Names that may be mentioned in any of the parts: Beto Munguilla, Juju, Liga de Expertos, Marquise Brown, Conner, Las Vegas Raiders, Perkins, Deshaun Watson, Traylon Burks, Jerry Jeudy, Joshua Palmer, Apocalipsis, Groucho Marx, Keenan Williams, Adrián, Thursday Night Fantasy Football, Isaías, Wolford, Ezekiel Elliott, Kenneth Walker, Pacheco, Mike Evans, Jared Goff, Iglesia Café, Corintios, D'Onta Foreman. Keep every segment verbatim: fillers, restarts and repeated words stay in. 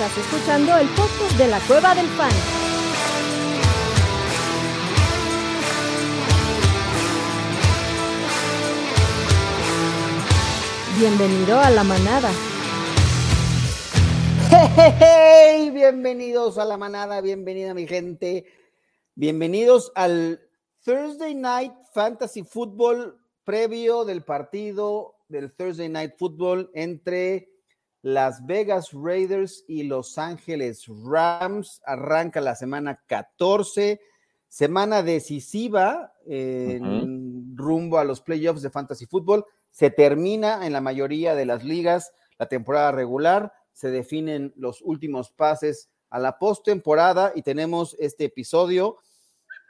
Estás escuchando el podcast de la Cueva del Fan. Bienvenido a la manada. Hey, hey, hey. Bienvenidos a la manada, bienvenida mi gente. Bienvenidos al Thursday Night Fantasy Football, previo del partido del Thursday Night Football entre Las Vegas Raiders y Los Ángeles Rams. Arranca la semana catorce, semana decisiva eh, uh-huh. rumbo a los playoffs de Fantasy Football. Se termina en la mayoría de las ligas la temporada regular, se definen los últimos pases a la postemporada y tenemos este episodio.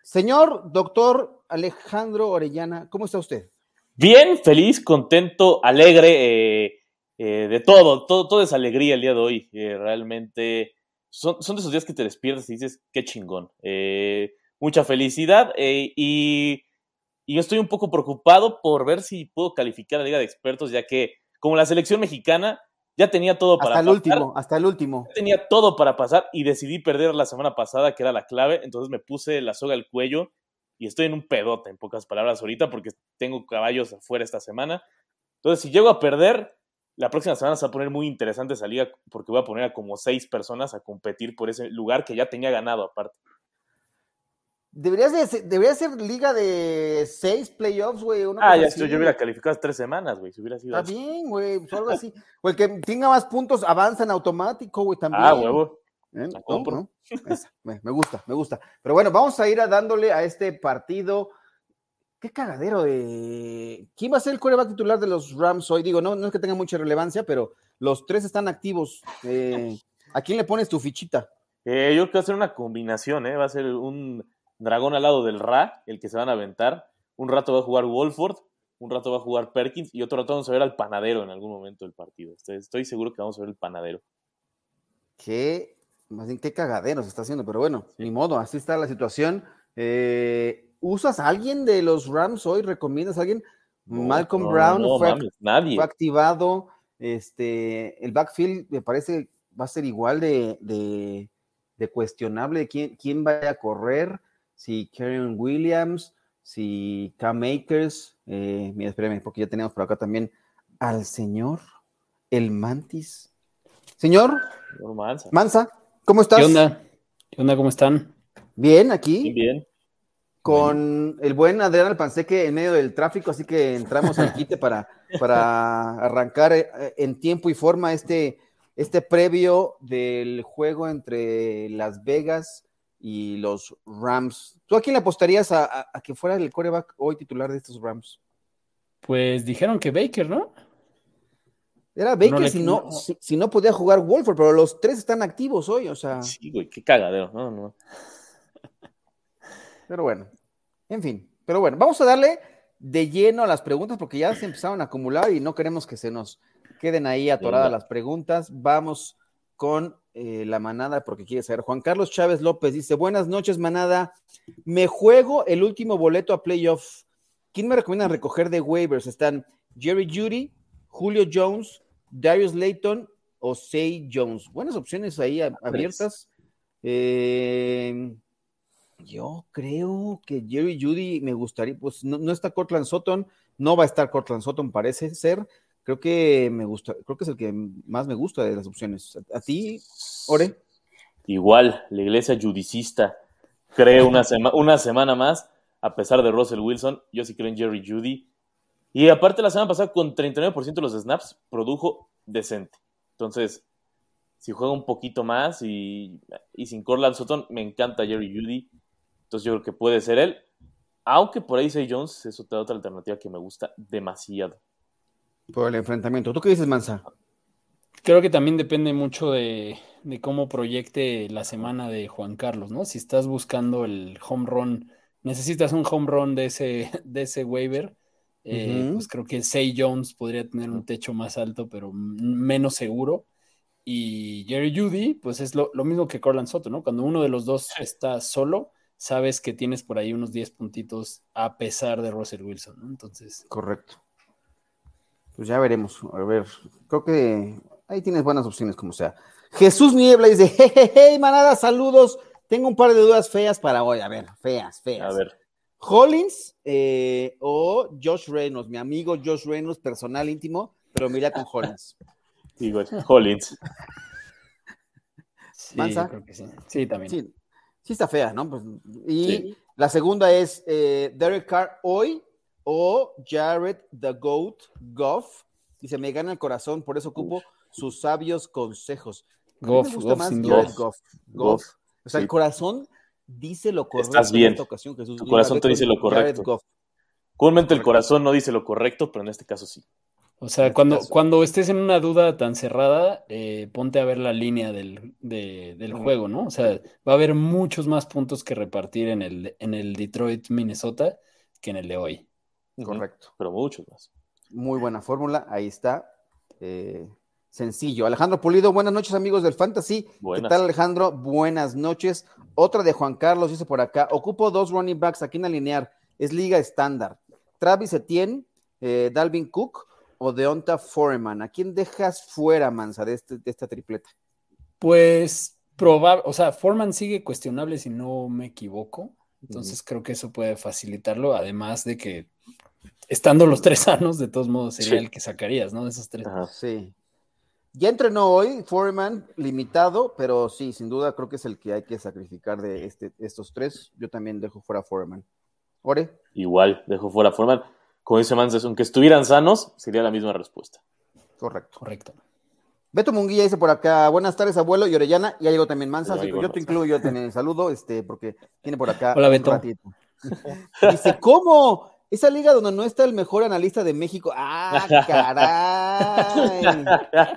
Señor doctor Alejandro Orellana, ¿cómo está usted? Bien, feliz, contento, alegre, eh, Eh, de todo, todo, todo es alegría el día de hoy. Eh, realmente son, son de esos días que te despiertas y dices, qué chingón. Eh, mucha felicidad eh, y, y yo estoy un poco preocupado por ver si puedo calificar a la Liga de Expertos, ya que como la selección mexicana ya tenía todo para pasar. Hasta el último, hasta el último. Ya tenía todo para pasar y decidí perder la semana pasada, que era la clave, entonces me puse la soga al cuello y estoy en un pedote, en pocas palabras, ahorita, porque tengo caballos afuera esta semana. Entonces, si llego a perder, la próxima semana se va a poner muy interesante esa liga porque voy a poner a como seis personas a competir por ese lugar que ya tenía ganado aparte. Debería ser, debería ser liga de seis playoffs, güey. Ah, ya estoy, yo hubiera calificado hace tres semanas, güey. Si hubiera sido Está así. Bien, güey, algo así. O el que tenga más puntos avanza en automático, güey, también. Ah, huevo. ¿Eh? No, no. Me gusta, me gusta. Pero bueno, vamos a ir a dándole a este partido. Qué cagadero de... ¿Quién va a ser el quarterback titular de los Rams hoy? Digo, no, no es que tenga mucha relevancia, pero los tres están activos. Eh, ¿A quién le pones tu fichita? Eh, yo creo que va a ser una combinación, ¿eh? Va a ser un dragón al lado del Ra, el que se van a aventar. Un rato va a jugar Wolford, un rato va a jugar Perkins, y otro rato vamos a ver al panadero en algún momento del partido. Estoy seguro que vamos a ver el panadero. Qué, más bien, qué cagadero se está haciendo, pero bueno, sí. Ni modo, así está la situación. Eh... ¿Usas a alguien de los Rams hoy? ¿Recomiendas a alguien? No, Malcolm no, Brown no, fue, mames, nadie. fue activado. Este, el backfield me parece va a ser igual de, de, de cuestionable de quién, quién vaya a correr, si Keenan Williams, si Cam Akers. Eh, mira, espérame, porque ya tenemos por acá también al señor, el Mantis. Señor, señor Mansa. Mansa, ¿cómo estás? ¿Qué onda? ¿Qué onda? ¿Cómo están? Bien, aquí. Bien, bien. Con el buen Adrián pensé que en medio del tráfico, así que entramos al quite para, para arrancar en tiempo y forma este, este previo del juego entre Las Vegas y los Rams. ¿Tú a quién le apostarías a, a, a que fuera el quarterback hoy titular de estos Rams? Pues dijeron que Baker, ¿no? Era Baker no le... si, no, si, si no podía jugar Wolford, pero los tres están activos hoy, o sea... Sí, güey, qué cagadero, no, no. Pero bueno, en fin, pero bueno, vamos a darle de lleno a las preguntas porque ya se empezaron a acumular y no queremos que se nos queden ahí atoradas las preguntas. Vamos con eh, la manada porque quiere saber. Juan Carlos Chávez López dice, buenas noches manada, me juego el último boleto a playoff. ¿Quién me recomienda recoger de waivers? Están Jerry Jeudy, Julio Jones, Darius Layton o Zay Jones. Buenas opciones ahí abiertas. Eh... Yo creo que Jerry Jeudy me gustaría, pues no, no está Courtland Sutton, no va a estar Courtland Sutton, parece ser. Creo que me gusta, creo que es el que más me gusta de las opciones. ¿A, a ti, Ore? Igual, la iglesia judicista cree una, sema, una semana más, a pesar de Russell Wilson, yo sí creo en Jerry Jeudy. Y aparte la semana pasada con treinta y nueve por ciento de los snaps produjo decente. Entonces, si juega un poquito más y, y sin Courtland Sutton, me encanta Jerry Jeudy. Entonces yo creo que puede ser él, aunque por ahí Zay Jones es otra, otra alternativa que me gusta demasiado. Por el enfrentamiento. ¿Tú qué dices, Mansa? Creo que también depende mucho de, de cómo proyecte la semana de Juan Carlos, ¿no? Si estás buscando el home run, necesitas un home run de ese, de ese waiver, eh, uh-huh. pues creo que Zay Jones podría tener un techo más alto, pero menos seguro. Y Jerry Jeudy, pues es lo, lo mismo que Courtland Sutton, ¿no? Cuando uno de los dos está solo, sabes que tienes por ahí unos diez puntitos a pesar de Russell Wilson, ¿no? Entonces... Correcto. Pues ya veremos. A ver, creo que ahí tienes buenas opciones como sea. Jesús Niebla dice, hey, hey, hey, manada, saludos. Tengo un par de dudas feas para hoy. A ver, feas, feas. A ver. Hollins eh, o Josh Reynolds, mi amigo Josh Reynolds, personal íntimo, pero mira con Hollins. Digo, Hollins. Sí, ¿Manza? Creo que sí. Sí, también. Sí, sí está fea, ¿no? Pues, y sí. La segunda es eh, Derek Carr hoy o Jared the Goat Goff. Y se me gana el corazón, por eso ocupo Uf. sus sabios consejos. Goff, me gusta Goff, más Jared Goff. Goff. Goff. O sea, sí. El corazón dice lo correcto. Estás bien. En esta ocasión, Jesús. Tu corazón te dice lo correcto. Comúnmente el corazón no dice lo correcto, pero en este caso sí. O sea, cuando, cuando estés en una duda tan cerrada, eh, ponte a ver la línea del, de, del juego, ¿no? O sea, va a haber muchos más puntos que repartir en el, en el Detroit-Minnesota que en el de hoy. Correcto. Pero muchos más. Muy buena fórmula, ahí está. Eh, sencillo. Alejandro Pulido, buenas noches, amigos del Fantasy. Buenas. ¿Qué tal, Alejandro? Buenas noches. Otra de Juan Carlos, dice por acá. Ocupo dos running backs, ¿a quién alinear? Es liga estándar. Travis Etienne, eh, Dalvin Cook o D'Onta Foreman. ¿A quién dejas fuera, Mansa, de, este, de esta tripleta? Pues, probable, o sea, Foreman sigue cuestionable si no me equivoco. Entonces, mm. creo que eso puede facilitarlo, además de que estando los tres sanos, de todos modos sería sí. el que sacarías, ¿no? De esos tres. Ajá. Sí. Ya entrenó hoy, Foreman, limitado, pero sí, sin duda creo que es el que hay que sacrificar de este, estos tres. Yo también dejo fuera Foreman. ¿Ore? Igual, dejo fuera Foreman. Como dice Manses, aunque estuvieran sanos, sería la misma respuesta. Correcto. Correcto. Beto Munguilla dice por acá, buenas tardes, abuelo, y Orellana, y algo también, Mansa, yo, yo te incluyo en el saludo, este, porque tiene por acá. Hola, Beto. Dice, ¿cómo? Esa liga donde no está el mejor analista de México. ¡Ah, caray!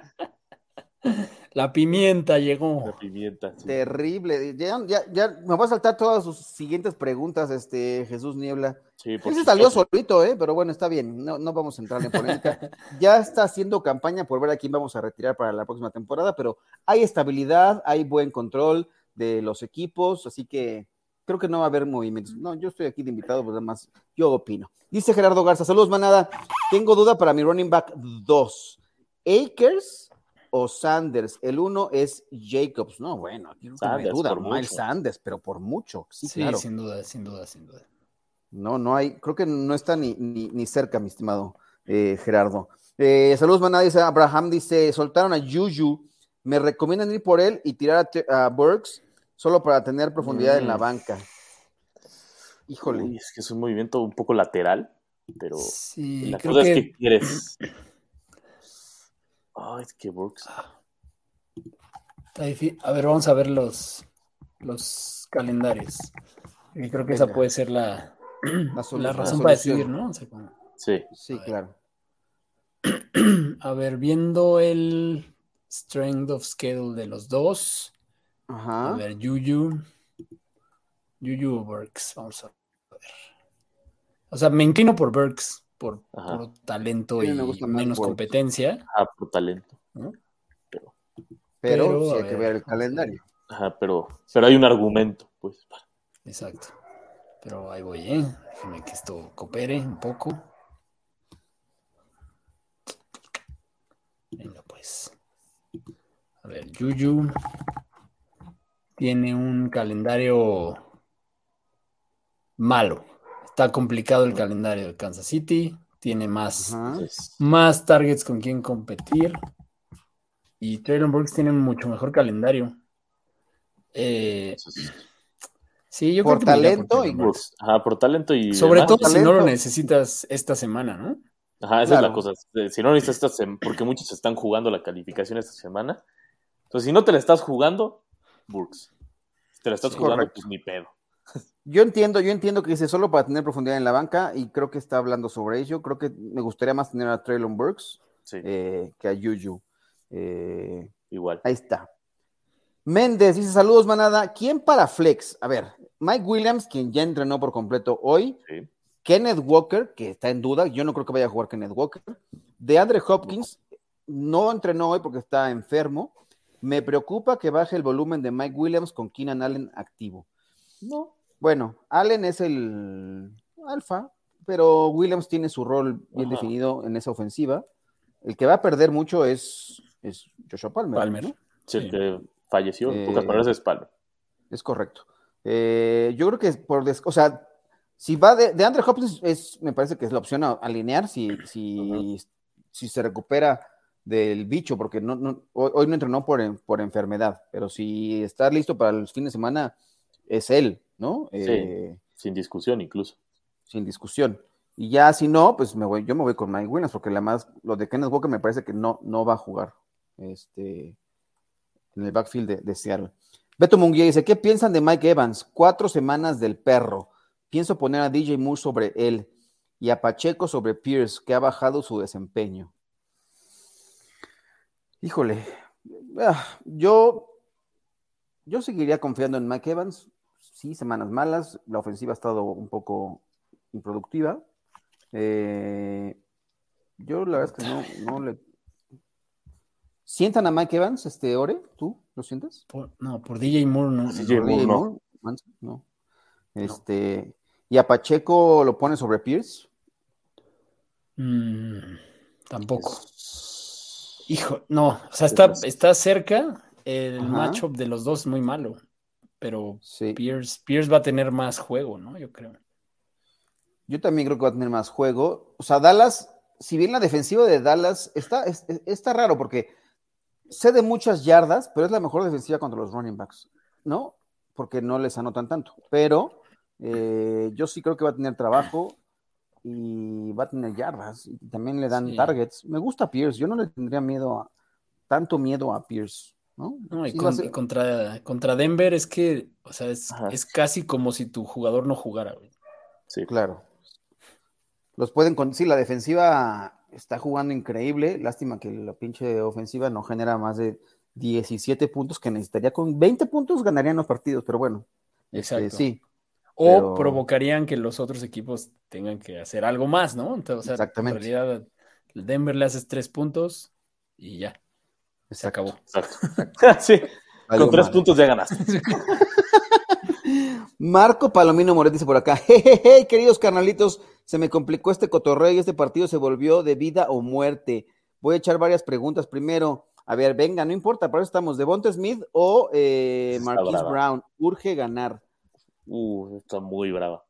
La pimienta llegó. La pimienta. Sí. Terrible. Ya, ya, ya me voy a saltar todas sus siguientes preguntas, este Jesús Niebla. Sí, por Él se salió solito, ¿eh? Pero bueno, está bien. No, no vamos a entrar en polémica. Ya está haciendo campaña por ver a quién vamos a retirar para la próxima temporada, pero hay estabilidad, hay buen control de los equipos, así que creo que no va a haber movimientos. No, yo estoy aquí de invitado, pues además yo opino. Dice Gerardo Garza, saludos manada. Tengo duda para mi running back dos. Akers o Sanders. El uno es Jacobs. No, bueno, aquí no hay duda. Miles Sanders, pero por mucho. Sí, sí claro. sin duda, sin duda, sin duda. No, no hay, creo que no está ni, ni, ni cerca, mi estimado eh, Gerardo. Eh, saludos manada, dice Abraham, dice, soltaron a Juju. Me recomiendan ir por él y tirar a, a Burks. Solo para tener profundidad mm. en la banca. Híjole. Uy, es que es un movimiento un poco lateral, pero sí, la creo cosa que... es que quieres. Ay, es que Burks. A ver, vamos a ver los, los calendarios. Y creo que Venga. esa puede ser la, la, solución, la razón la para decidir, ¿no? O sea, como... Sí. Sí, claro. A ver, viendo el strength of schedule de los dos. Ajá. A ver, Juju. Juju o Burks. Vamos a ver. O sea, me inclino por Burks por, por talento y me menos competencia. Ah, por talento. ¿No? Pero, pero, pero sí hay ver. que ver el calendario. Ajá, pero, pero hay un argumento, pues. Exacto. Pero ahí voy, ¿eh? Déjame que esto coopere un poco. Venga, pues. A ver, Juju. Tiene un calendario malo. Está complicado el calendario de Kansas City. Tiene más, más targets con quien competir. Y Traylon Burks tiene mucho mejor calendario. Eh, sí, yo por creo que talento y Burks. Ajá, por talento y. Sobre todo si no lo necesitas esta semana, ¿no? Ajá, esa claro. es la cosa. Si no lo necesitas esta semana, porque muchos se están jugando la calificación esta semana. Entonces, si no te la estás jugando. Burks. Te la estás sí, jugando, correcto. Pues ni pedo. Yo entiendo, yo entiendo que dice solo para tener profundidad en la banca y creo que está hablando sobre ello. Creo que me gustaría más tener a Traylon Burks sí. eh, que a Juju. Eh, Igual. Ahí está. Méndez dice, saludos manada. ¿Quién para flex? A ver, Mike Williams, quien ya entrenó por completo hoy. Sí. Kenneth Walker, que está en duda. Yo no creo que vaya a jugar Kenneth Walker. DeAndre Hopkins, no entrenó hoy porque está enfermo. Me preocupa que baje el volumen de Mike Williams con Keenan Allen activo. No. Bueno, Allen es el alfa, pero Williams tiene su rol bien Ajá. definido en esa ofensiva. El que va a perder mucho es, es Joshua Palmer. Palmer, ¿no? Sí, el que falleció, en eh, pocas palabras, de espalda. Es correcto. Eh, yo creo que, por des- o sea, si va de, de Andre Hopkins, es, me parece que es la opción a alinear si, si, uh-huh. si se recupera del bicho, porque no, no, hoy, hoy no entrenó por, por enfermedad, pero si está listo para el fin de semana, es él, ¿no? Eh, sí, sin discusión incluso. Sin discusión. Y ya si no, pues me voy, yo me voy con Mike Williams, porque la más, lo de Kenneth Walker me parece que no, no va a jugar este, en el backfield de, de Seattle. Beto Munguilla dice, ¿qué piensan de Mike Evans? Cuatro semanas del perro. Pienso poner a D J Moore sobre él y a Pacheco sobre Pierce, que ha bajado su desempeño. Híjole, yo, yo seguiría confiando en Mike Evans. Sí, semanas malas, la ofensiva ha estado un poco improductiva. Eh, yo la verdad es que no, no le... ¿Sientan a Mike Evans, este Ore? ¿Tú lo sientas? Por, no, por D J Moore no. D J por Moore, D J Moore no. no. Este, no. ¿Y a Pacheco lo pone sobre Pierce? Mm, tampoco. Es... Hijo, no. O sea, está, está cerca. El Ajá. matchup de los dos es muy malo. Pero sí. Pierce, Pierce va a tener más juego, ¿no? Yo creo. Yo también creo que va a tener más juego. O sea, Dallas, si bien la defensiva de Dallas está, es, está raro porque cede muchas yardas, pero es la mejor defensiva contra los running backs, ¿no? Porque no les anotan tanto, pero eh, yo sí creo que va a tener trabajo y va a tener yardas y también le dan sí. targets. Me gusta Pierce, yo no le tendría miedo a, tanto miedo a Pierce, ¿no? No, y, sí con, y contra, contra Denver es que, o sea, es, es casi como si tu jugador no jugara, güey. Sí, claro. Los pueden con, sí, la defensiva está jugando increíble, lástima que la pinche ofensiva no genera más de diecisiete puntos que necesitaría. Con veinte puntos ganarían los partidos, pero bueno. Exacto. Este, sí. O pero... provocarían que los otros equipos tengan que hacer algo más, ¿no? Entonces, exactamente. O sea, en realidad, Denver le haces tres puntos y ya. Exacto. Se acabó. Exacto. Exacto. Sí. Algo con tres malo. Puntos ya ganaste. Marco Palomino Moret dice por acá: jejeje, queridos carnalitos, se me complicó este cotorreo y este partido se volvió de vida o muerte. Voy a echar varias preguntas. Primero, a ver, venga, no importa, para eso estamos. ¿DeVonta Smith o eh, Marquise Brown? Urge ganar. Uh, está muy brava.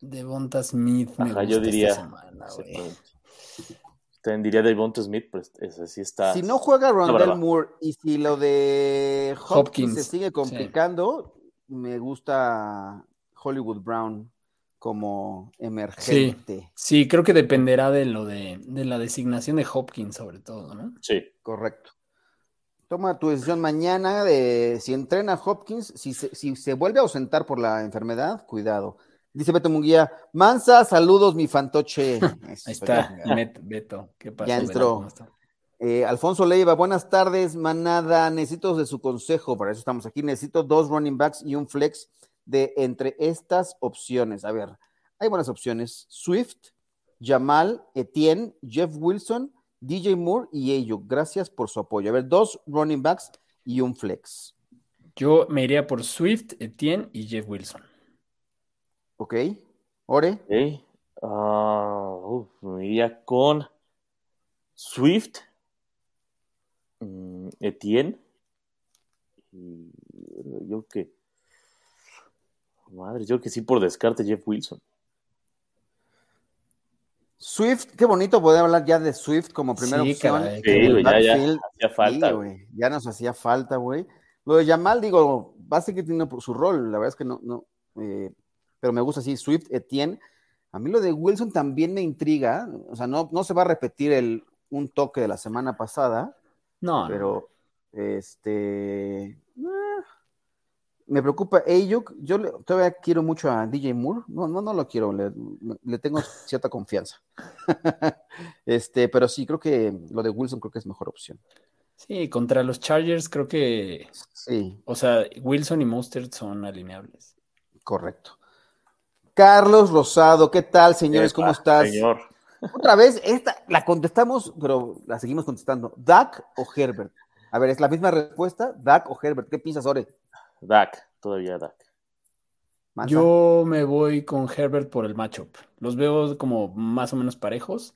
DeVonta Smith, me Ajá, gusta yo diría, esta semana, güey. También diría DeVonta Smith, pero ese sí está... Si no juega Rondell Moore y si lo de Hopkins, Hopkins se sigue complicando, sí. me gusta Hollywood Brown como emergente. Sí, sí, creo que dependerá de lo de, de la designación de Hopkins sobre todo, ¿no? Sí. Correcto. Toma tu decisión mañana de si entrena Hopkins, si se, si se vuelve a ausentar por la enfermedad, cuidado. Dice Beto Munguía, Mansa, saludos, mi fantoche. Eso, ahí está, ya. Beto, ¿qué pasa? Ya entró. Eh, Alfonso Leiva, buenas tardes, manada, necesito de su consejo, para eso estamos aquí, necesito dos running backs y un flex de entre estas opciones. A ver, hay buenas opciones, Swift, Jamaal, Etienne, Jeff Wilson, D J Moore y Aiyuk, gracias por su apoyo. A ver, dos running backs y un flex. Yo me iría por Swift, Etienne y Jeff Wilson. Ok, Ore. Okay. Uh, uf, me iría con Swift, um, Etienne. Y yo que. Madre, yo que sí por descarte Jeff Wilson. Swift, qué bonito poder hablar ya de Swift como primera sí, opción. Caray, sí, güey, ya, ya hacía falta. Sí, güey. Ya nos hacía falta, güey. Lo de Jamaal, digo, va a seguir teniendo su rol, la verdad es que no, no eh, pero me gusta así, Swift, Etienne. A mí lo de Wilson también me intriga, o sea, no, no se va a repetir el, un toque de la semana pasada. No. Pero, no. este... Eh, me preocupa Aiyuk, yo le, todavía quiero mucho a D J Moore, no, no, no lo quiero, le, le tengo cierta confianza. este, pero sí, creo que lo de Wilson creo que es mejor opción. Sí, contra los Chargers creo que sí. O sea, Wilson y Mostert son alineables. Correcto. Carlos Rosado, ¿qué tal, señores? Epa, ¿cómo estás? Señor. Otra vez, esta la contestamos, pero la seguimos contestando. ¿Dak o Herbert? A ver, es la misma respuesta, ¿Dak o Herbert? ¿Qué piensas, Ore? Dak, todavía Dak. ¿Manza? Yo me voy con Herbert por el matchup. Los veo como más o menos parejos.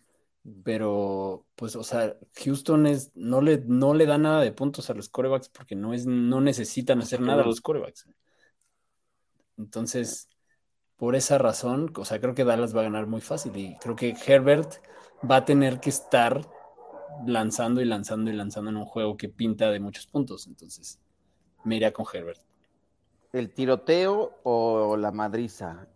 Pero, pues, o sea, Houston es, no le, no le da nada de puntos a los quarterbacks porque no, es, no necesitan hacer nada a los quarterbacks. Entonces, por esa razón, o sea, creo que Dallas va a ganar muy fácil y creo que Herbert va a tener que estar lanzando y lanzando y lanzando en un juego que pinta de muchos puntos. Entonces, me iría con Herbert. ¿El tiroteo o la madriza?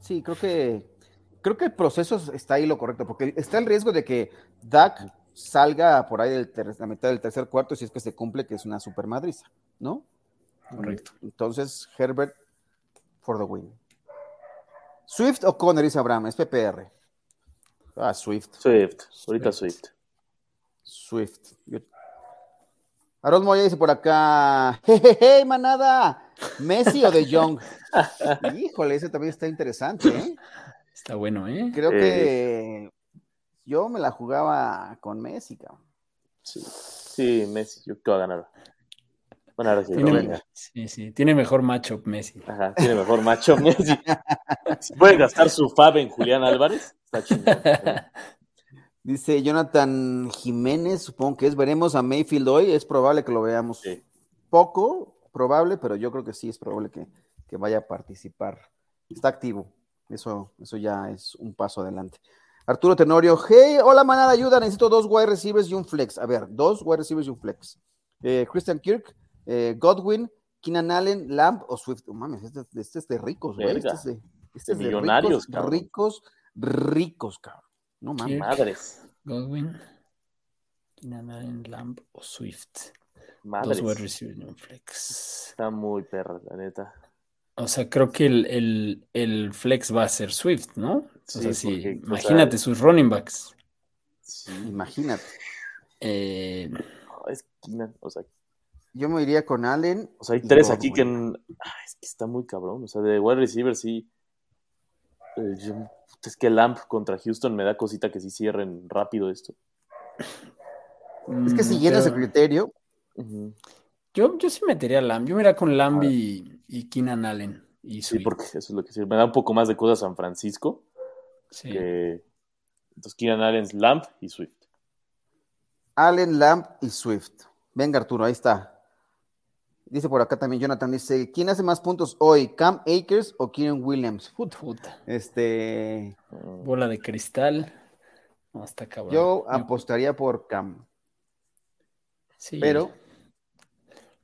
Sí, creo que creo que el proceso está ahí lo correcto, porque está el riesgo de que Dak salga por ahí del ter- la mitad del tercer cuarto, si es que se cumple, que es una super madriza, ¿no? Correcto. Entonces, Herbert for the win. ¿Swift o Conner, dice Abraham? Es P P R. Ah, Swift. Swift. Ahorita Swift. Swift. Swift. Aaron Moya dice por acá, jejeje, manada, ¿Messi o De Jong? Híjole, ese también está interesante, ¿eh? Está bueno, ¿eh? Creo eh. que yo me la jugaba con Messi, cabrón. Sí, sí, Messi, yo creo que va a ganar. Bueno, ahora sí, tiene, venga. Sí, sí, tiene mejor matchup Messi. Ajá, tiene mejor matchup Messi. Si puede gastar su fab en Julián Álvarez, está chingón. Dice Jonathan Jiménez, supongo que es, veremos a Mayfield hoy, es probable que lo veamos. Sí. Poco probable, pero yo creo que sí es probable que, que vaya a participar. Está activo. Eso, eso ya es un paso adelante. Arturo Tenorio, hey, hola manada, ayuda, necesito dos wide receivers y un flex. A ver, dos wide receivers y un flex. Eh, Christian Kirk, eh, Godwin, Keenan Allen, Lamb o Swift. Oh, mames, este, este es de ricos, güey. Este es de, este de, de millonarios, ricos, cabrón. Ricos, ricos, cabrón. No mames. Madres. Godwin, Keenan Allen, Lamb o Swift. Madres. Dos wide receivers y un flex. Está muy perra, la neta. O sea, creo que el, el, el flex va a ser Swift, ¿no? Sí, o sea, sí, porque, imagínate o sea, sus running backs. Sí, imagínate. Eh, no, es Keenan, o sea. Yo me iría con Allen. O sea, hay tres Godwin. Aquí que... Ay, es que está muy cabrón. O sea, de wide receiver sí. Eh, yo, es que Lamb contra Houston me da cosita que sí cierren rápido esto. Es que si llenas pero... el criterio... Uh-huh. Yo, yo sí metería a Lamb. Yo me iría con Lamb y, y Keenan Allen. Y sí, porque eso es lo que sirve. Me da un poco más de cosa San Francisco. Sí. Que... Entonces, Keenan Allen, Lamb y Swift. Allen, Lamb y Swift. Venga, Arturo, ahí está. Dice por acá también Jonathan, dice, ¿quién hace más puntos hoy? ¿Cam Akers o Keenan Williams? Puta, puta. Este... Bola de cristal. No, está cabrón. Yo apostaría por Cam. Sí. Pero...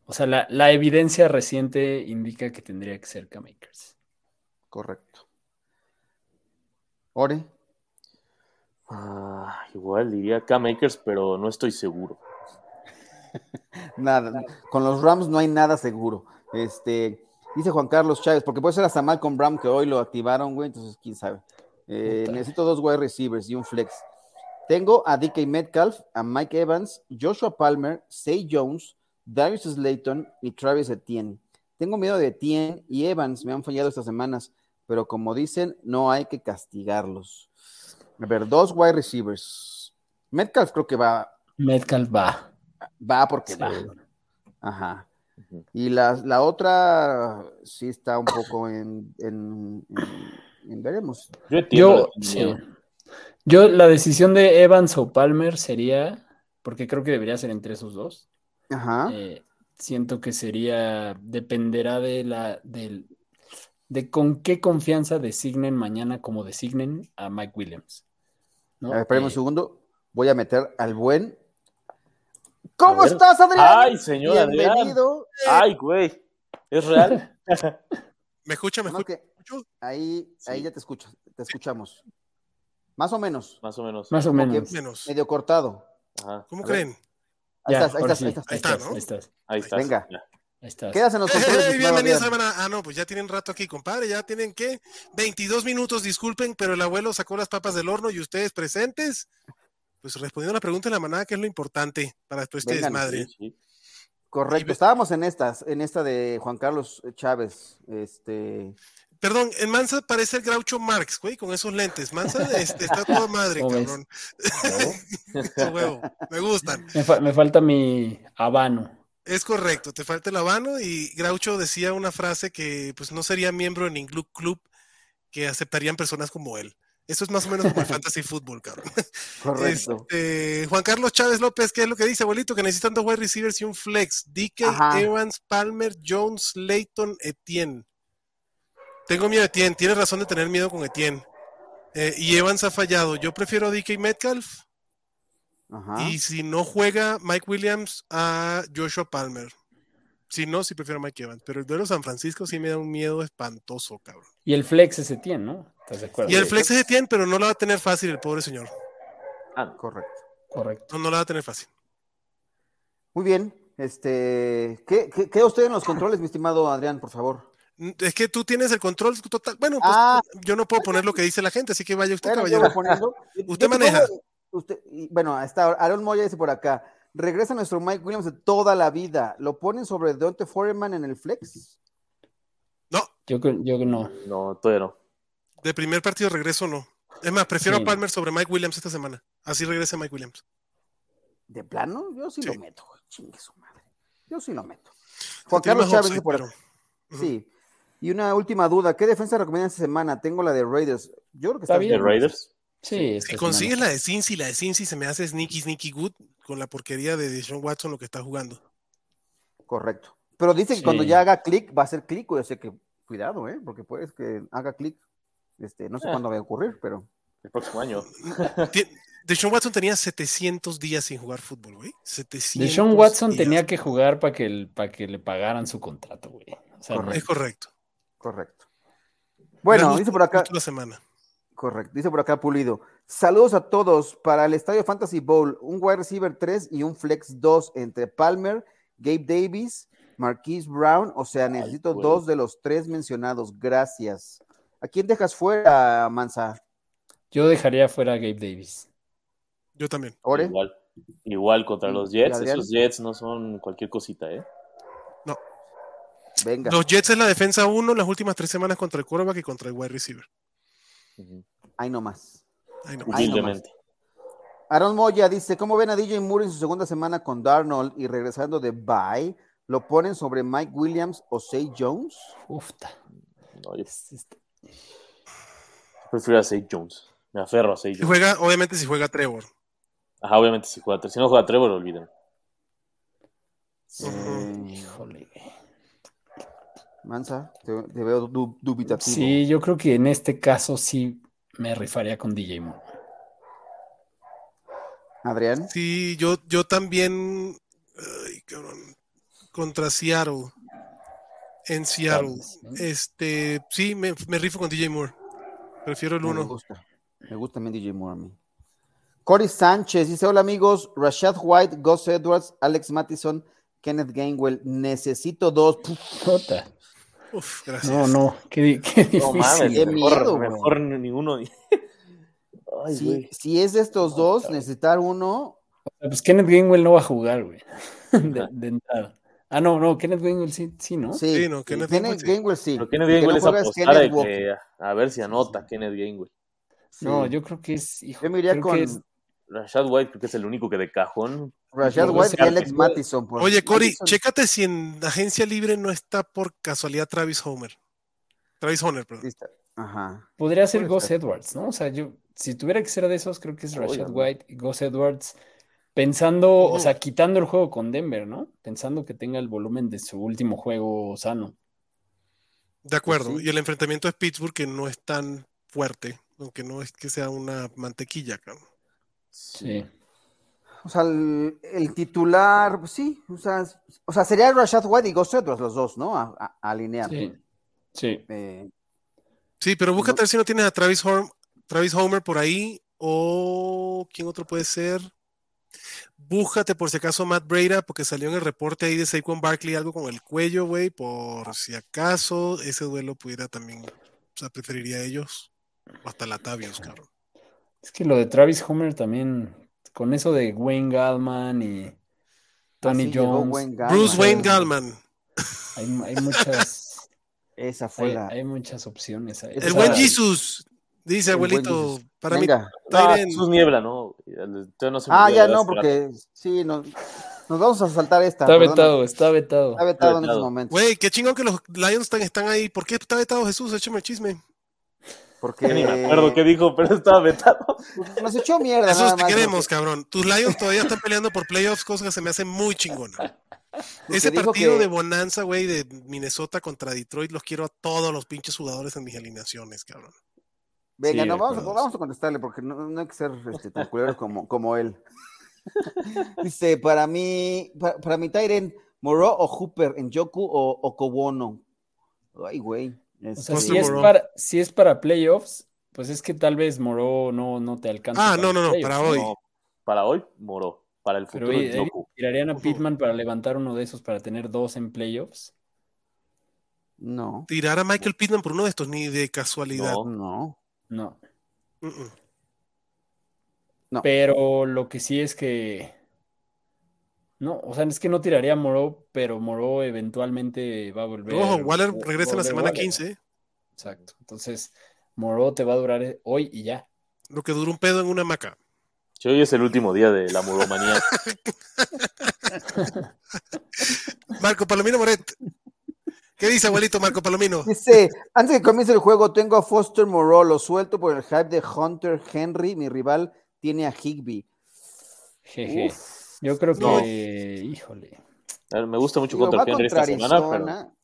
O sea, la, la evidencia reciente indica que tendría que ser Cam Akers. Correcto. ¿Ore? Ah, igual diría Cam Akers, pero no estoy seguro. Nada. Con los Rams no hay nada seguro. Este, dice Juan Carlos Chávez, porque puede ser hasta Malcolm Brown, que hoy lo activaron, güey, entonces quién sabe. Eh, necesito dos wide receivers y un flex. Tengo a D K Metcalf, a Mike Evans, Joshua Palmer, Zay Jones, Darius Slayton y Travis Etienne. Tengo miedo de Etienne y Evans, me han fallado estas semanas, pero como dicen, no hay que castigarlos. A ver, dos wide receivers. Metcalf creo que va. Metcalf va. Va porque sí. Va. Ajá. Uh-huh. Y la, la otra sí está un poco en, en, en, en veremos. Yo, Yo, sí. Yo la decisión de Evans o Palmer sería, porque creo que debería ser entre esos dos. Ajá. Eh, siento que sería dependerá de la del de con qué confianza designen mañana como designen a Mike Williams, ¿no? A ver, espérame eh, un segundo, voy a meter al buen. ¿Cómo estás, Adrián? Ay, señor Adrián. Bienvenido. Ay, güey. ¿Es real? ¿Me escucha? ¿Me no, escucha? Okay. Ahí, sí. Ahí ya te escucho, te escuchamos. Más o menos. Más o menos. Más o menos. menos. Medio cortado. Ajá. ¿Cómo a creen? Ver. Ahí, ya, estás, ahí, estás, sí. ahí estás, ahí estás, ¿no? ahí estás, ahí estás. Venga, ahí estás. Quédate en los controles. Eh, eh, bienvenidos a semana. Ah, no, pues ya tienen rato aquí, compadre. Ya tienen ¿qué? veintidós minutos, disculpen, pero el abuelo sacó las papas del horno y ustedes presentes, pues respondiendo a la pregunta de la manada, que es lo importante para después este desmadre. Sí, sí. Correcto. Y... Estábamos en estas, en esta de Juan Carlos Chávez, este. Perdón, en Mansa parece el Groucho Marx, güey, con esos lentes. Mansa este, está toda madre, cabrón. Huevo, me gustan. Me, fa- me falta mi habano. Es correcto, te falta el habano. Y Groucho decía una frase que pues no sería miembro de ningún club que aceptarían personas como él. Eso es más o menos como el fantasy fútbol, cabrón. Correcto. Este, Juan Carlos Chávez López, ¿qué es lo que dice, abuelito? Que necesitan dos wide receivers y un flex. D K, ajá. Evans, Palmer, Jones, Layton, Etienne. Tengo miedo de Etienne. Tienes razón de tener miedo con Etienne. Eh, y Evans ha fallado. Yo prefiero a D K Metcalf. Ajá. Y si no juega Mike Williams, a Joshua Palmer. Si no, sí prefiero a Mike Evans. Pero el duelo San Francisco sí me da un miedo espantoso, cabrón. Y el flex es Etienne, ¿no? ¿Estás de acuerdo? Y el flex es Etienne, pero no la va a tener fácil el pobre señor. Ah, correcto. Correcto. No, no la va a tener fácil. Muy bien. Este, ¿qué, qué, qué usted en los controles, mi estimado Adrián, por favor? Es que tú tienes el control total. Bueno, pues ah, yo no puedo poner lo que dice la gente, así que vaya usted, bueno, caballero. Usted maneja. Puedo, usted, bueno, está Aaron Moya dice por acá. Regresa nuestro Mike Williams de toda la vida. ¿Lo ponen sobre D'Onta Foreman en el flex? No. Yo yo no. No, todavía no. De primer partido regreso no. Es más, prefiero sí. a Palmer sobre Mike Williams esta semana. Así regresa Mike Williams. ¿De plano? Yo sí, sí. lo meto. Chingue su madre. Yo sí lo meto. Juan Carlos Chávez dice por acá. Pero... Sí. Uh-huh. Y una última duda, ¿qué defensa recomiendan esta semana? Tengo la de Raiders. Yo creo que está bien. ¿De Raiders? Sí. Si consigues la de Cincy, la de Cincy se me hace sneaky, sneaky good con la porquería de Deshaun Watson lo que está jugando. Correcto. Pero dice que sí. cuando ya haga clic, va a hacer clic, o sea que cuidado, ¿eh? Porque puede que haga clic. Este, no sé eh. cuándo va a ocurrir, pero... El próximo año. Deshaun Watson tenía setecientos días sin jugar fútbol, güey. Deshaun Watson días. tenía que jugar para que, el, para que le pagaran su contrato, güey. O sea, correcto. Es correcto. Correcto. Bueno, gusta, dice por acá. La semana. Correcto. Dice por acá Pulido. Saludos a todos para el Estadio Fantasy Bowl. Un wide receiver tres y un flex dos entre Palmer, Gabe Davis, Marquise Brown. O sea, necesito Ay, dos de los tres mencionados. Gracias. ¿A quién dejas fuera, Mansa? Yo dejaría fuera a Gabe Davis. Yo también. ¿Ore? Igual, igual contra los Jets. Esos Jets no son cualquier cosita, ¿eh? No. Venga. Los Jets es la defensa uno las últimas tres semanas contra el quarterback y contra el wide receiver. Ahí nomás. Ahí nomás. Humildemente. Aaron Moya dice, ¿cómo ven a D J Moore en su segunda semana con Darnold y regresando de bye? ¿Lo ponen sobre Mike Williams o Zay Jones? Uf, ta. No, yo... Prefiero a Zay Jones. Me aferro a Zay Jones. Si juega, obviamente si juega Trevor. Ajá, obviamente si juega Trevor. Si no juega Trevor, olvídenlo. Sí, mm. Híjole, Mansa, te, te veo du- dubitativo. Sí, yo creo que en este caso sí me rifaría con D J Moore. ¿Adrián? Sí, yo, yo también. Ay, cabrón. Contra Seattle. En Seattle. Este, sí, me, me rifo con D J Moore. Prefiero el uno. Me gusta. Me gusta también D J Moore a mí. Cory Sánchez dice: Hola amigos, Rashad White, Gus Edwards, Alex Mattison, Kenneth Gainwell. Necesito dos. Puta. Uf, gracias. No, no, qué, qué difícil. No, mames, qué mejor, miedo, mejor ninguno. Ay, si, si es de estos dos, necesitar uno. Pues Kenneth Gainwell no va a jugar, güey. De, de entrada. Ah, no, no, Kenneth Gainwell sí, sí, ¿no? Sí, sí no, Kenneth, Kenneth Gainwell, Gainwell sí. Pero Kenneth Gainwell es apostar de que, a ver si anota Kenneth Gainwell. Sí. No, yo creo que es... Hijo, yo me iría con... Es... Rashad White, creo que es el único que de cajón... Rashad White y Alex Mattison. Por... Oye, Cory, chécate si en agencia libre no está por casualidad Travis Homer. Travis Homer, perdón. Ajá. Podría ser Gus Edwards, ¿no? O sea, yo, si tuviera que ser de esos, creo que es Rashad White y Gus Edwards. Pensando, no. o sea, quitando el juego con Denver, ¿no? Pensando que tenga el volumen de su último juego sano. De acuerdo. Pues sí. Y el enfrentamiento es Pittsburgh, que no es tan fuerte, aunque no es que sea una mantequilla, cabrón. Sí. O sea, el, el titular, pues sí, o sea, o sea, sería Rashad White y Gus Edwards los dos, ¿no? A, a, a alinear. Sí, sí. Eh, sí, pero búscate a ver si no tienes a Travis, Horm, Travis Homer por ahí, o ¿quién otro puede ser? Búscate por si acaso Matt Breida, porque salió en el reporte ahí de Saquon Barkley algo con el cuello, güey, por si acaso ese duelo pudiera también, o sea, preferiría a ellos, o hasta Latavius, cabrón. Es que lo de Travis Homer también... Con eso de Wayne Gallman y Tony Así Jones. Wayne Gallman. Bruce Wayne Gallman. Hay, hay muchas. Esa fue hay, la. Hay muchas opciones. Ahí. El Esa... buen Jesus, dice abuelito. Jesus. Para Venga. mí. Ah, Jesús Niebla, ¿no? no se ah, ya no, porque sí, no, nos vamos a saltar esta. Está perdona. vetado, está vetado. Está vetado, está vetado en estos momentos. Güey, qué chingón que los Lions están, están ahí. ¿Por qué está vetado Jesús? Échame el chisme. Porque... Ni me acuerdo qué dijo, pero estaba vetado. Nos echó mierda. Eso te queremos, cabrón. Tus Lions todavía están peleando por playoffs, cosa que se me hace muy chingona. Porque ese partido que... de bonanza, güey, de Minnesota contra Detroit, los quiero a todos los pinches jugadores en mis alineaciones, cabrón. Venga, sí, no, vamos, vamos a contestarle, porque no, no hay que ser este, tan culeros como, como él. Dice, para mí, para, para mi Tyren, Moreau o Hooper, Njoku o, o Kowono. Ay, güey. O sea, si es, para, si es para playoffs, pues es que tal vez Moreau no, no te alcanza. Ah, no, no, no, para hoy. No, para hoy, Moreau. Para el futuro. Pero, oye, ¿tirarían a Pittman para levantar uno de esos para tener dos en playoffs? No. ¿Tirar a Michael Pittman por uno de estos? Ni de casualidad. No, no. No. Uh-uh. No. Pero lo que sí es que... No, o sea, es que no tiraría a Moreau, pero Moreau eventualmente va a volver. Ojo, oh, Waller regresa la semana Waller. quince. Exacto. Entonces, Moreau te va a durar hoy y ya. Lo que dura un pedo en una hamaca. Sí, hoy es el último día de la Moreaumanía. Marco Palomino Moret. ¿Qué dice, abuelito Marco Palomino? Dice, antes de que comience el juego, tengo a Foster Moreau, lo suelto por el hype de Hunter Henry. Mi rival tiene a Higbee. Jeje. Uf. Yo creo que, no. eh, híjole. Me gusta mucho Digo, contra el Henry esta semana. Arizona. Pero...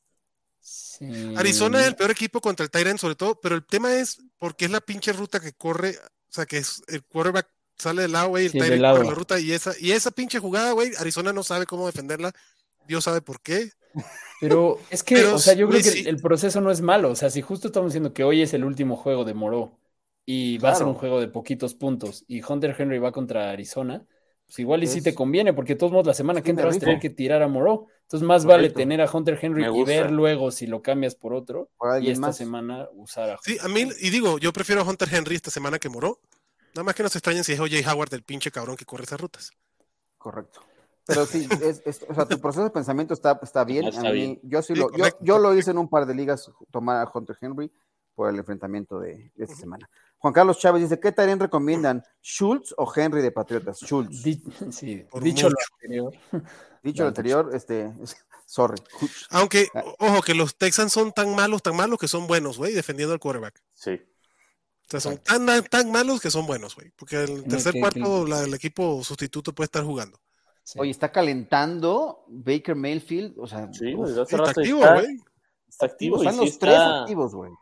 Sí. Arizona es el peor equipo contra el Tyrant, sobre todo, pero el tema es porque es la pinche ruta que corre, o sea, que es el quarterback sale del lado, güey, el sí, Tyrant corre la ruta y esa, y esa pinche jugada, güey, Arizona no sabe cómo defenderla. Dios sabe por qué. Pero es que, pero, o sea, yo creo que sí. el, el proceso no es malo. O sea, si justo estamos diciendo que hoy es el último juego de Moreau y claro. va a ser un juego de poquitos puntos y Hunter Henry va contra Arizona, pues igual y si sí te conviene, porque de todos modos la semana que entra vas a tener que tirar a Moreau. Entonces más Correcto. vale tener a Hunter Henry y ver luego si lo cambias por otro. Por y esta más. semana usar a Hunter. Sí, a mí, y digo, yo prefiero a Hunter Henry esta semana que Moreau. Nada más que no se extrañen si es O J Howard el pinche cabrón que corre esas rutas. Correcto. Pero sí, es, es, o sea, tu proceso de pensamiento está, está bien. Está a mí, bien. Yo, sí sí, lo, yo, yo lo hice en un par de ligas tomar a Hunter Henry por el enfrentamiento de, de esta uh-huh. semana. Juan Carlos Chávez dice, ¿qué Tyren recomiendan? ¿Schultz o Henry de Patriotas? Schultz. D- sí, dicho mucho. lo anterior. Dicho lo anterior, este, sorry. Aunque, ojo, que los Texans son tan malos, tan malos que son buenos, güey, defendiendo al quarterback. Sí. O sea, son tan, tan malos que son buenos, güey. Porque el tercer okay, cuarto okay. La, el equipo sustituto puede estar jugando. Sí. Oye, está calentando Baker Mayfield. O sea, sí, uf, está, está activo, güey. Está activo. Están los sí tres está... activos, güey.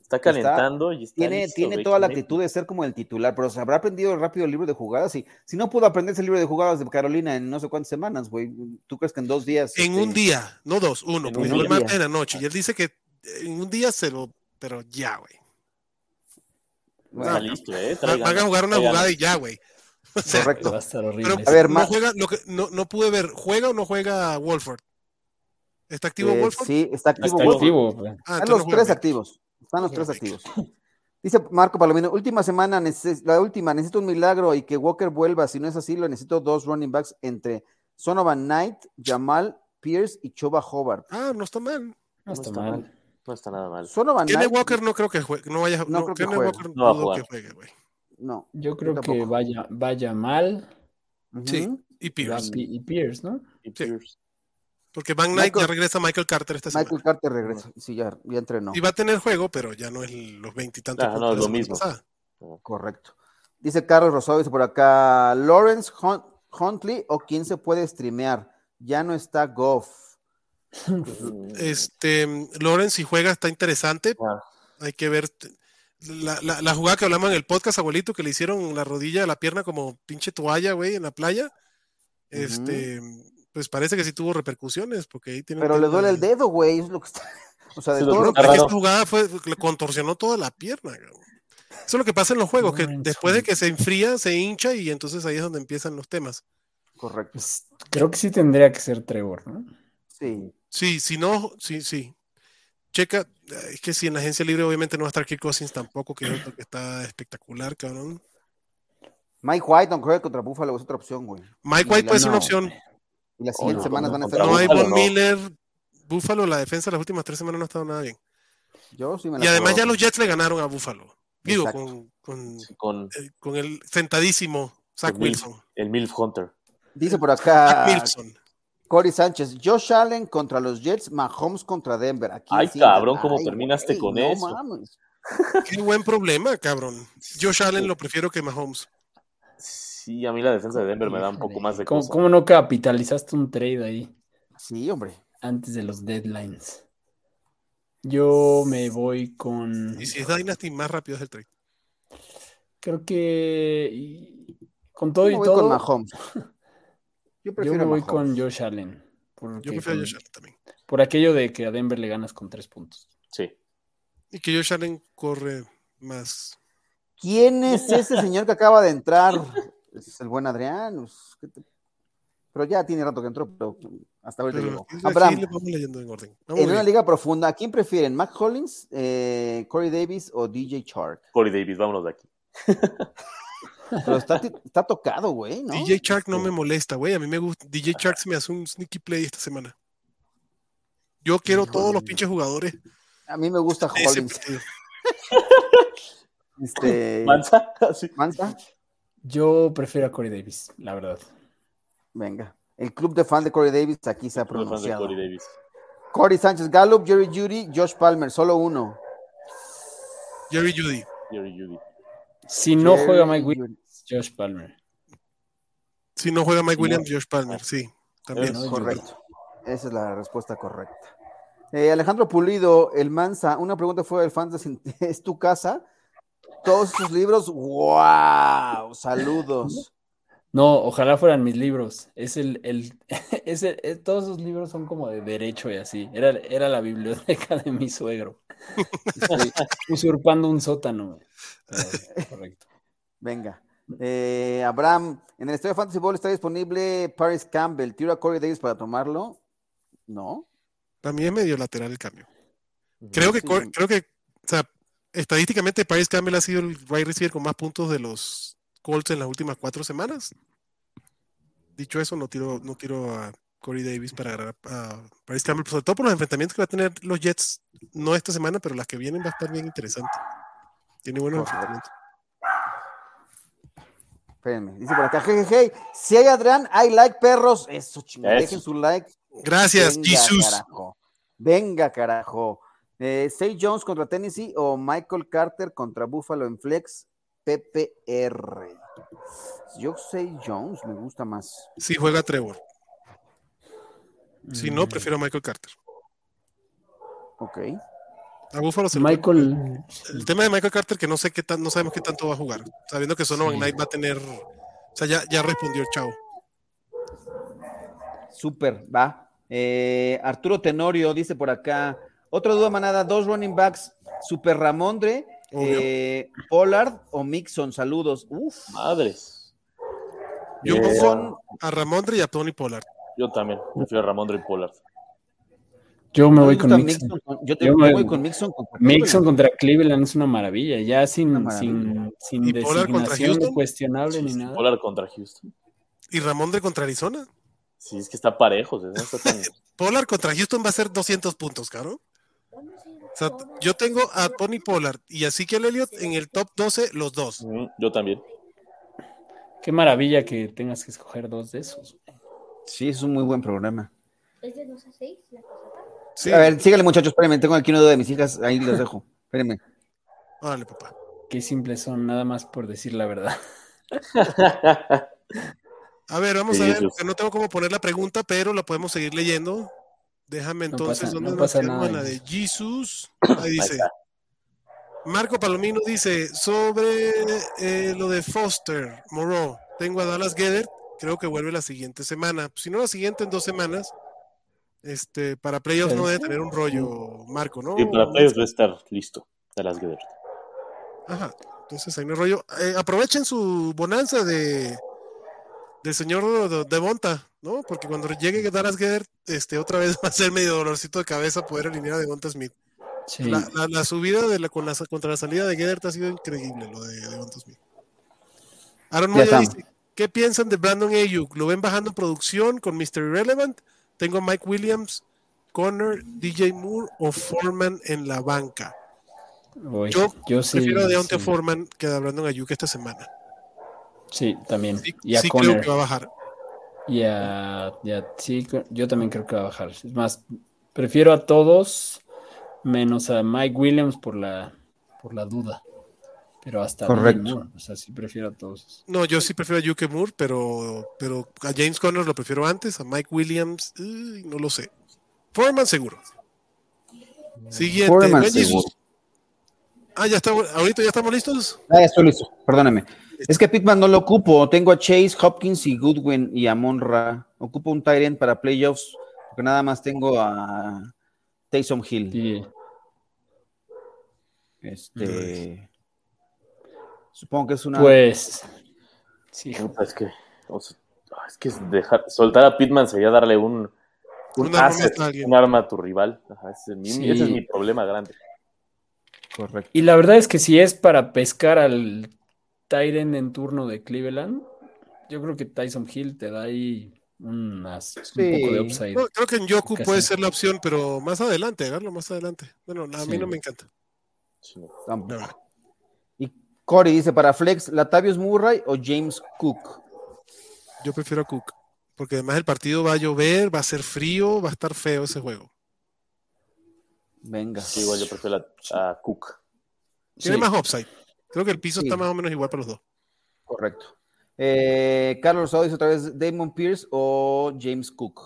Está calentando está, y está Tiene, listo, tiene toda la actitud de ser como el titular, pero se habrá aprendido rápido el libro de jugadas. Y, si no pudo aprenderse el libro de jugadas de Carolina en no sé cuántas semanas, güey, ¿tú crees que en dos días? En este... un día, no dos, uno, en porque un mata en la noche. Y él dice que en un día se lo... Pero ya, güey. Bueno, está listo, ¿eh? Van a jugar una traigando. jugada y ya, güey. O sea, correcto. Va a estar horrible. Pero, a ver, no, más... juega, no, no, no pude ver, ¿juega o no juega Wolford? ¿Está activo eh, Wolford? Sí, está activo está Wolford. Están ah, los no tres bien. activos. Están los tres activos. Dice Marco Palomino, última semana, neces- la última, necesito un milagro y que Walker vuelva. Si no es así, lo necesito dos running backs entre Zonovan Knight, Jamaal, Pierce y Chuba Hobart. Ah, no está mal. No, no está, está mal. mal. No está nada mal. Zonovan Kenneth Knight, Walker no creo que juegue. No vaya no, no creo que juegue. Walker no, no que juegue, güey. No. Yo creo yo que vaya, vaya mal. Uh-huh. Sí, y Pierce. P- y Pierce, ¿no? Y Pierce. Sí. Porque Van Knight Michael, ya regresa Michael Carter esta semana. Michael Carter regresa, sí, ya, ya entrenó. Y va a tener juego, pero ya no es los veintitantos. Ah, no, es lo mismo. Pasada. Correcto. Dice Carlos Rosado, dice por acá, Lawrence Hunt- Huntley o quién se puede streamear. Ya no está Goff. Este, Lawrence si juega está interesante. Ah. Hay que ver la, la, la jugada que hablamos en el podcast, abuelito, que le hicieron la rodilla, la pierna como pinche toalla, güey, en la playa. Este... Uh-huh. Pues parece que sí tuvo repercusiones, porque ahí tiene... Pero le duele de... el dedo, güey, es lo que está... O sea, de sí, todo lo que está esta jugada fue, le contorsionó toda la pierna, güey. Eso es lo que pasa en los juegos, que después de que se enfría, se hincha, y entonces ahí es donde empiezan los temas. Correcto. Pues, creo que sí tendría que ser Trevor, ¿no? Sí. Sí, si no, sí, sí. Checa, es que si sí, en la agencia libre obviamente no va a estar Kirk Cousins tampoco, que es otro que está espectacular, cabrón. Mike White, aunque juegue contra Buffalo, es otra opción, güey. Mike White puede no. ser una opción. Y las siguientes oh, no, semanas no, van a estar... No hay Von no. Miller, Buffalo, la defensa de las últimas tres semanas no ha estado nada bien. Yo sí me la y además puedo. Ya los Jets le ganaron a Buffalo. Digo, con, con, sí, con... Eh, con el sentadísimo Zach el Wilson. Milf, el Milf Hunter. Dice por acá... Corey Sánchez, Josh Allen contra los Jets, Mahomes contra Denver. Aquí ay, sí, cabrón, ¿cómo ay, terminaste güey, con no eso? Mames. Qué buen problema, cabrón. Josh Allen lo prefiero que Mahomes. Sí, a mí la defensa de Denver me da un poco más de cosa. ¿Cómo, cómo no capitalizaste un trade ahí? Sí, hombre. Antes de los deadlines. Yo me voy con... Y si es Dynasty, más rápido es el trade. Creo que... Con todo y todo... Yo voy con Mahomes. Yo prefiero Yo me voy Mahomes. Con Josh Allen. Porque yo prefiero a Josh Allen también. Por aquello de que a Denver le ganas con tres puntos. Sí. Y que Josh Allen corre más. ¿Quién es ese señor que acaba de entrar? Es el buen Adrián. Pero ya tiene rato que entró, pero hasta ahorita llegó. Abraham, leyendo en orden. En una bien. Liga profunda, ¿a quién prefieren? ¿Mac Hollins, eh, Corey Davis o D J Chark? Corey Davis, vámonos de aquí. Pero está, está tocado, güey, ¿no? D J Chark no me molesta, güey. A mí me gusta. D J Chark se me hace un sneaky play esta semana. Yo quiero no, todos los pinches jugadores. A mí me gusta Hollins. Este... ¿Mansa? Sí. ¿Mansa? Yo prefiero a Corey Davis, la verdad. Venga. El club de fan de Corey Davis aquí se ha pronunciado. Corey, Davis. Corey Sánchez Gallup, Jerry Jeudy, Josh Palmer. Solo uno. Jerry Jeudy. Jerry Jeudy. Si no Jerry juega Mike Williams, Josh Palmer. Si no juega Mike Williams, Josh Palmer, sí. También. Es correcto. Esa es la respuesta correcta. Eh, Alejandro Pulido, el Mansa. Una pregunta fue del fantasy. ¿Es tu casa? Todos sus libros. ¡Wow! Saludos. No, ojalá fueran mis libros. Es el, el, es el, es, todos sus libros son como de derecho y así. Era, era la biblioteca de mi suegro. Estoy usurpando un sótano. Pero, correcto. Venga. Eh, Abraham, en el Estadio Fantasy Bowl está disponible Paris Campbell. ¿Tiro a Corey Davis para tomarlo? No. También medio lateral el cambio. Creo que, sí. creo que, o sea, estadísticamente Paris Campbell ha sido el wide receiver con más puntos de los Colts en las últimas cuatro semanas. Dicho eso, no tiro, no tiro a Corey Davis para agarrar a Paris Campbell, sobre todo por los enfrentamientos que va a tener los Jets, no esta semana, pero las que vienen va a estar bien interesante. Tiene buenos enfrentamientos. Espérenme, dice por acá, hey, hey, hey. Si hay Adrián, hay like, perros. Eso, chingón, dejen su like. Gracias, venga, Jesús. Carajo. Venga, carajo. Eh, Zay Jones contra Tennessee o Michael Carter contra Buffalo en Flex P P R. Yo Zay Jones me gusta más. Si sí, juega Trevor. Mm. Si no, prefiero a Michael Carter. Ok. A Buffalo se Michael... lo... El tema de Michael Carter que no sé qué tan, no sabemos qué tanto va a jugar. Sabiendo que Sonovan sí. Knight va a tener. O sea, ya, ya respondió el chavo. Súper, va. Eh, Arturo Tenorio dice por acá. Otra duda, manada, dos running backs, Super Ramondre, eh, Pollard o Mixon, saludos. Uf, madres. Yo eh, con a Ramondre y a Tony Pollard. Yo también, prefiero a Ramondre y Pollard. Yo me voy con Mixon. Mixon con, yo te yo me voy con Mixon. Contra Mixon contra Cleveland es una maravilla, ya sin, maravilla. sin, sin designación cuestionable ni nada. Pollard contra Houston. ¿Y Ramondre contra Arizona? Sí, es que está parejo. ¿No? Está tan... Pollard contra Houston va a ser doscientos puntos, caro. O sea, yo tengo a Tony Pollard y a Ezekiel Elliott en el top doce, los dos. Mm, yo también. Qué maravilla que tengas que escoger dos de esos. Sí, es un muy buen programa. ¿Es de dos a seis la cosa? Sí. A ver, síganle, muchachos, espérenme, tengo aquí una duda de mis hijas, ahí los dejo. Espérenme. Órale, papá. Qué simples son, nada más por decir la verdad. A ver, vamos sí, a ver, porque no tengo cómo poner la pregunta, pero la podemos seguir leyendo. Déjame entonces, no pasa, ¿dónde no nos quedamos? La de Jesus. Ahí dice. Marco Palomino dice, sobre eh, lo de Foster, Moreau, tengo a Dallas Goedert, creo que vuelve la siguiente semana. Si no la siguiente, en dos semanas. Este, para playoffs sí. No debe tener un rollo, Marco, ¿no? Sí, para playoffs debe estar listo, Dallas Goedert. Ajá, entonces ahí no hay rollo. Eh, aprovechen su bonanza de... del señor DeVonta, ¿no? Porque cuando llegue Dallas Goedert, este, otra vez va a ser medio dolorcito de cabeza poder alinear a DeVonta Smith. Sí. La, la, la subida de la, con la, contra la salida de Goedert ha sido increíble, lo de DeVonta Smith. Aaron Moya dice, ¿qué piensan de Brandon Aiyuk? ¿Lo ven bajando en producción con mister Irrelevant? Tengo a Mike Williams, Connor, D J Moore o Foreman en la banca. Uy, yo, yo prefiero sí, a D'Onta sí. Foreman que a Brandon Aiyuk esta semana. Sí, también. Sí, y a sí Connor. Creo que va a bajar. Y a, y a, sí, yo también creo que va a bajar. Es más, prefiero a todos menos a Mike Williams por la por la duda. Pero hasta correcto. Moore, o sea, sí prefiero a todos. No, yo sí prefiero a Juju que Moore, pero, pero a James Conner lo prefiero antes, a Mike Williams, uh, no lo sé. Foreman seguro. Siguiente. Foreman seguro. Ah, ya está, ahorita ya estamos listos. Ah, ya estoy listo, perdóname. Es que Pittman no lo ocupo, tengo a Chase, Hopkins y Goodwin y a Monra. Ocupo un tight end para playoffs, porque nada más tengo a Taysom Hill. Sí. Este... Supongo que es una... Pues... Sí. Es que, es que dejar, soltar a Pittman sería darle un, un, un, asset, un arma a tu rival. Ajá, ese, es mi, sí. ese es mi problema grande. Correcto. Y la verdad es que si es para pescar al tight end en turno de Cleveland, yo creo que Taysom Hill te da ahí unas, sí. un poco de upside. No, creo que en Yoku casi puede ser la opción, pero más adelante, agarrarlo más adelante. Bueno, a sí. mí no me encanta. Sí. No. Y Corey dice, para Flex, ¿Latavius Murray o James Cook? Yo prefiero a Cook, porque además el partido va a llover, va a ser frío, va a estar feo ese juego. Venga. Sí, igual yo prefiero a, a Cook. Tiene sí. más upside. Creo que el piso sí. está más o menos igual para los dos. Correcto. Eh, Carlos Sado dice otra vez, ¿Damon Pierce o James Cook?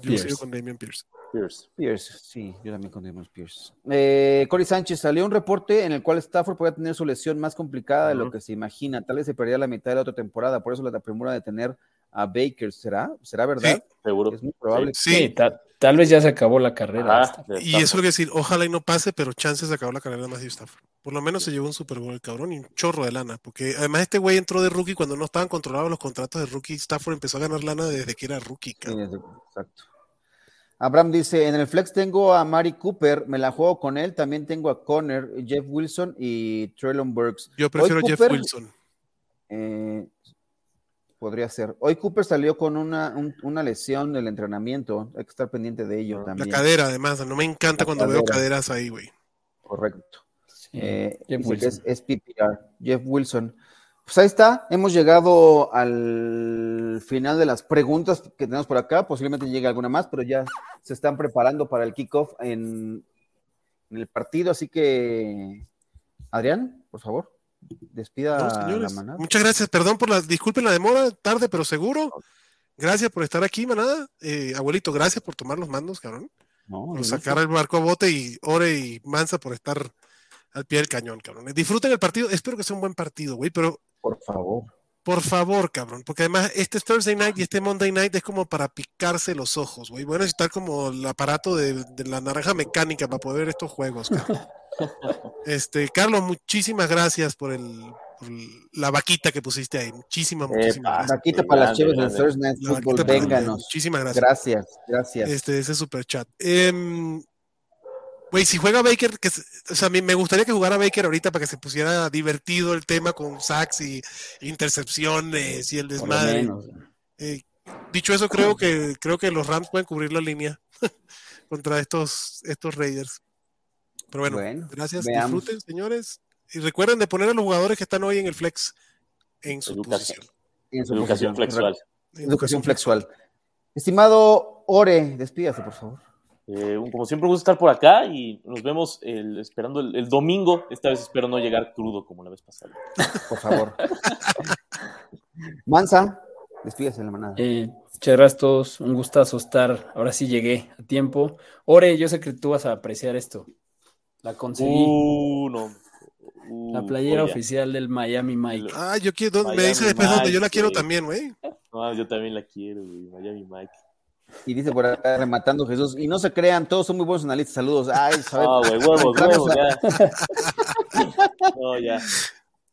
Yo sigo con Damon Pierce. Pierce. Pierce, sí, yo también con Damon Pierce. Eh, Corey Sánchez, salió un reporte en el cual Stafford podría tener su lesión más complicada uh-huh. de lo que se imagina. Tal vez se perdería la mitad de la otra temporada, por eso la premura de tener a Baker, ¿será? ¿Será verdad? Sí, seguro. Es muy probable. Sí, que... sí ta- tal vez ya se acabó la carrera. Ajá, y eso es lo que decir, ojalá y no pase, pero chances se acabó la carrera de Matthew Stafford. Por lo menos se llevó un Super Bowl el cabrón y un chorro de lana, porque además este güey entró de rookie cuando no estaban controlados los contratos de rookie. Stafford empezó a ganar lana desde que era rookie, cabrón. Sí, exacto. Abraham dice, en el flex tengo a Mari Cooper, me la juego con él, también tengo a Conner, Jeff Wilson y Treylon Burks. Yo prefiero Hoy, Jeff Cooper, Wilson. Eh... Podría ser. Hoy Cooper salió con una, un, una lesión del entrenamiento. Hay que estar pendiente de ello también. La cadera, además. No me encanta la cuando cadera. Veo caderas ahí, güey. Correcto. Sí. Eh, es, es P P R. Jeff Wilson. Pues ahí está. Hemos llegado al final de las preguntas que tenemos por acá. Posiblemente llegue alguna más, pero ya se están preparando para el kickoff en, en el partido. Así que, Adrián, por favor. Despida no, señores. La manada. Muchas gracias, perdón por la, disculpen la demora, tarde pero seguro. Gracias por estar aquí, manada. Eh, abuelito, gracias por tomar los mandos, cabrón. No, por sacar el barco a bote y Ore y Mansa por estar al pie del cañón, cabrón. Disfruten el partido, espero que sea un buen partido, güey, pero por favor. Por favor, cabrón, porque además este Thursday Night y este Monday Night es como para picarse los ojos, güey. Voy a necesitar como el aparato de, de la naranja mecánica para poder ver estos juegos, cabrón. Este, Carlos, muchísimas gracias por, el, por el, la vaquita que pusiste ahí. Muchísimas, muchísimas Epa, gracias. Vaquita para las chéves del Thursday Night Football. Vénganos. Muchísimas gracias. Gracias, gracias. Este, ese super chat. Güey, eh, si juega Baker, que, o sea, me gustaría que jugara Baker ahorita para que se pusiera divertido el tema con sacks y intercepciones y el desmadre. Eh, dicho eso, creo que, creo que los Rams pueden cubrir la línea contra estos, estos Raiders. Pero bueno, bueno gracias, veamos. Disfruten, señores. Y recuerden de poner a los jugadores que están hoy en el flex en su educación. Posición. En su educación posición. Flexual. Educación, educación flexual. flexual. Estimado Ore, despídase, por favor. Eh, como siempre, gusto estar por acá y nos vemos el, esperando el, el domingo. Esta vez espero no llegar crudo como la vez pasada. Por favor. Mansa, despídase en la manada. Eh. Muchas gracias a todos. Un gustazo estar. Ahora sí llegué a tiempo. Ore, yo sé que tú vas a apreciar esto. La conseguí. Uh, no. uh, la playera oh, oficial del Miami Mike. Ah, yo quiero. Miami me dice después Mike, donde yo la quiero sí. también, güey. No, yo también la quiero, güey. Miami Mike. Y dice por acá, rematando Jesús. Y no se crean, todos son muy buenos analistas. Saludos. Ay, ¿sabes? No, güey, huevos, huevos, ya. No, ya.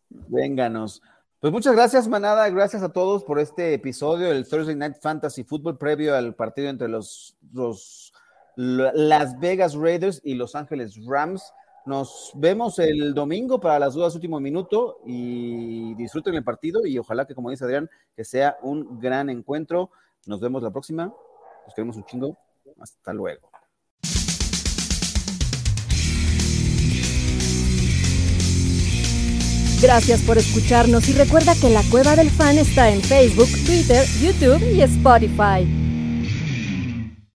Vénganos. Pues muchas gracias, manada. Gracias a todos por este episodio del Thursday Night Fantasy Football previo al partido entre los. los Las Vegas Raiders y Los Ángeles Rams. Nos vemos el domingo para las dudas último minuto y disfruten el partido y ojalá que, como dice Adrián, que sea un gran encuentro. Nos vemos la próxima. Nos queremos un chingo. Hasta luego. Gracias por escucharnos y recuerda que la Cueva del Fan está en Facebook, Twitter, YouTube y Spotify.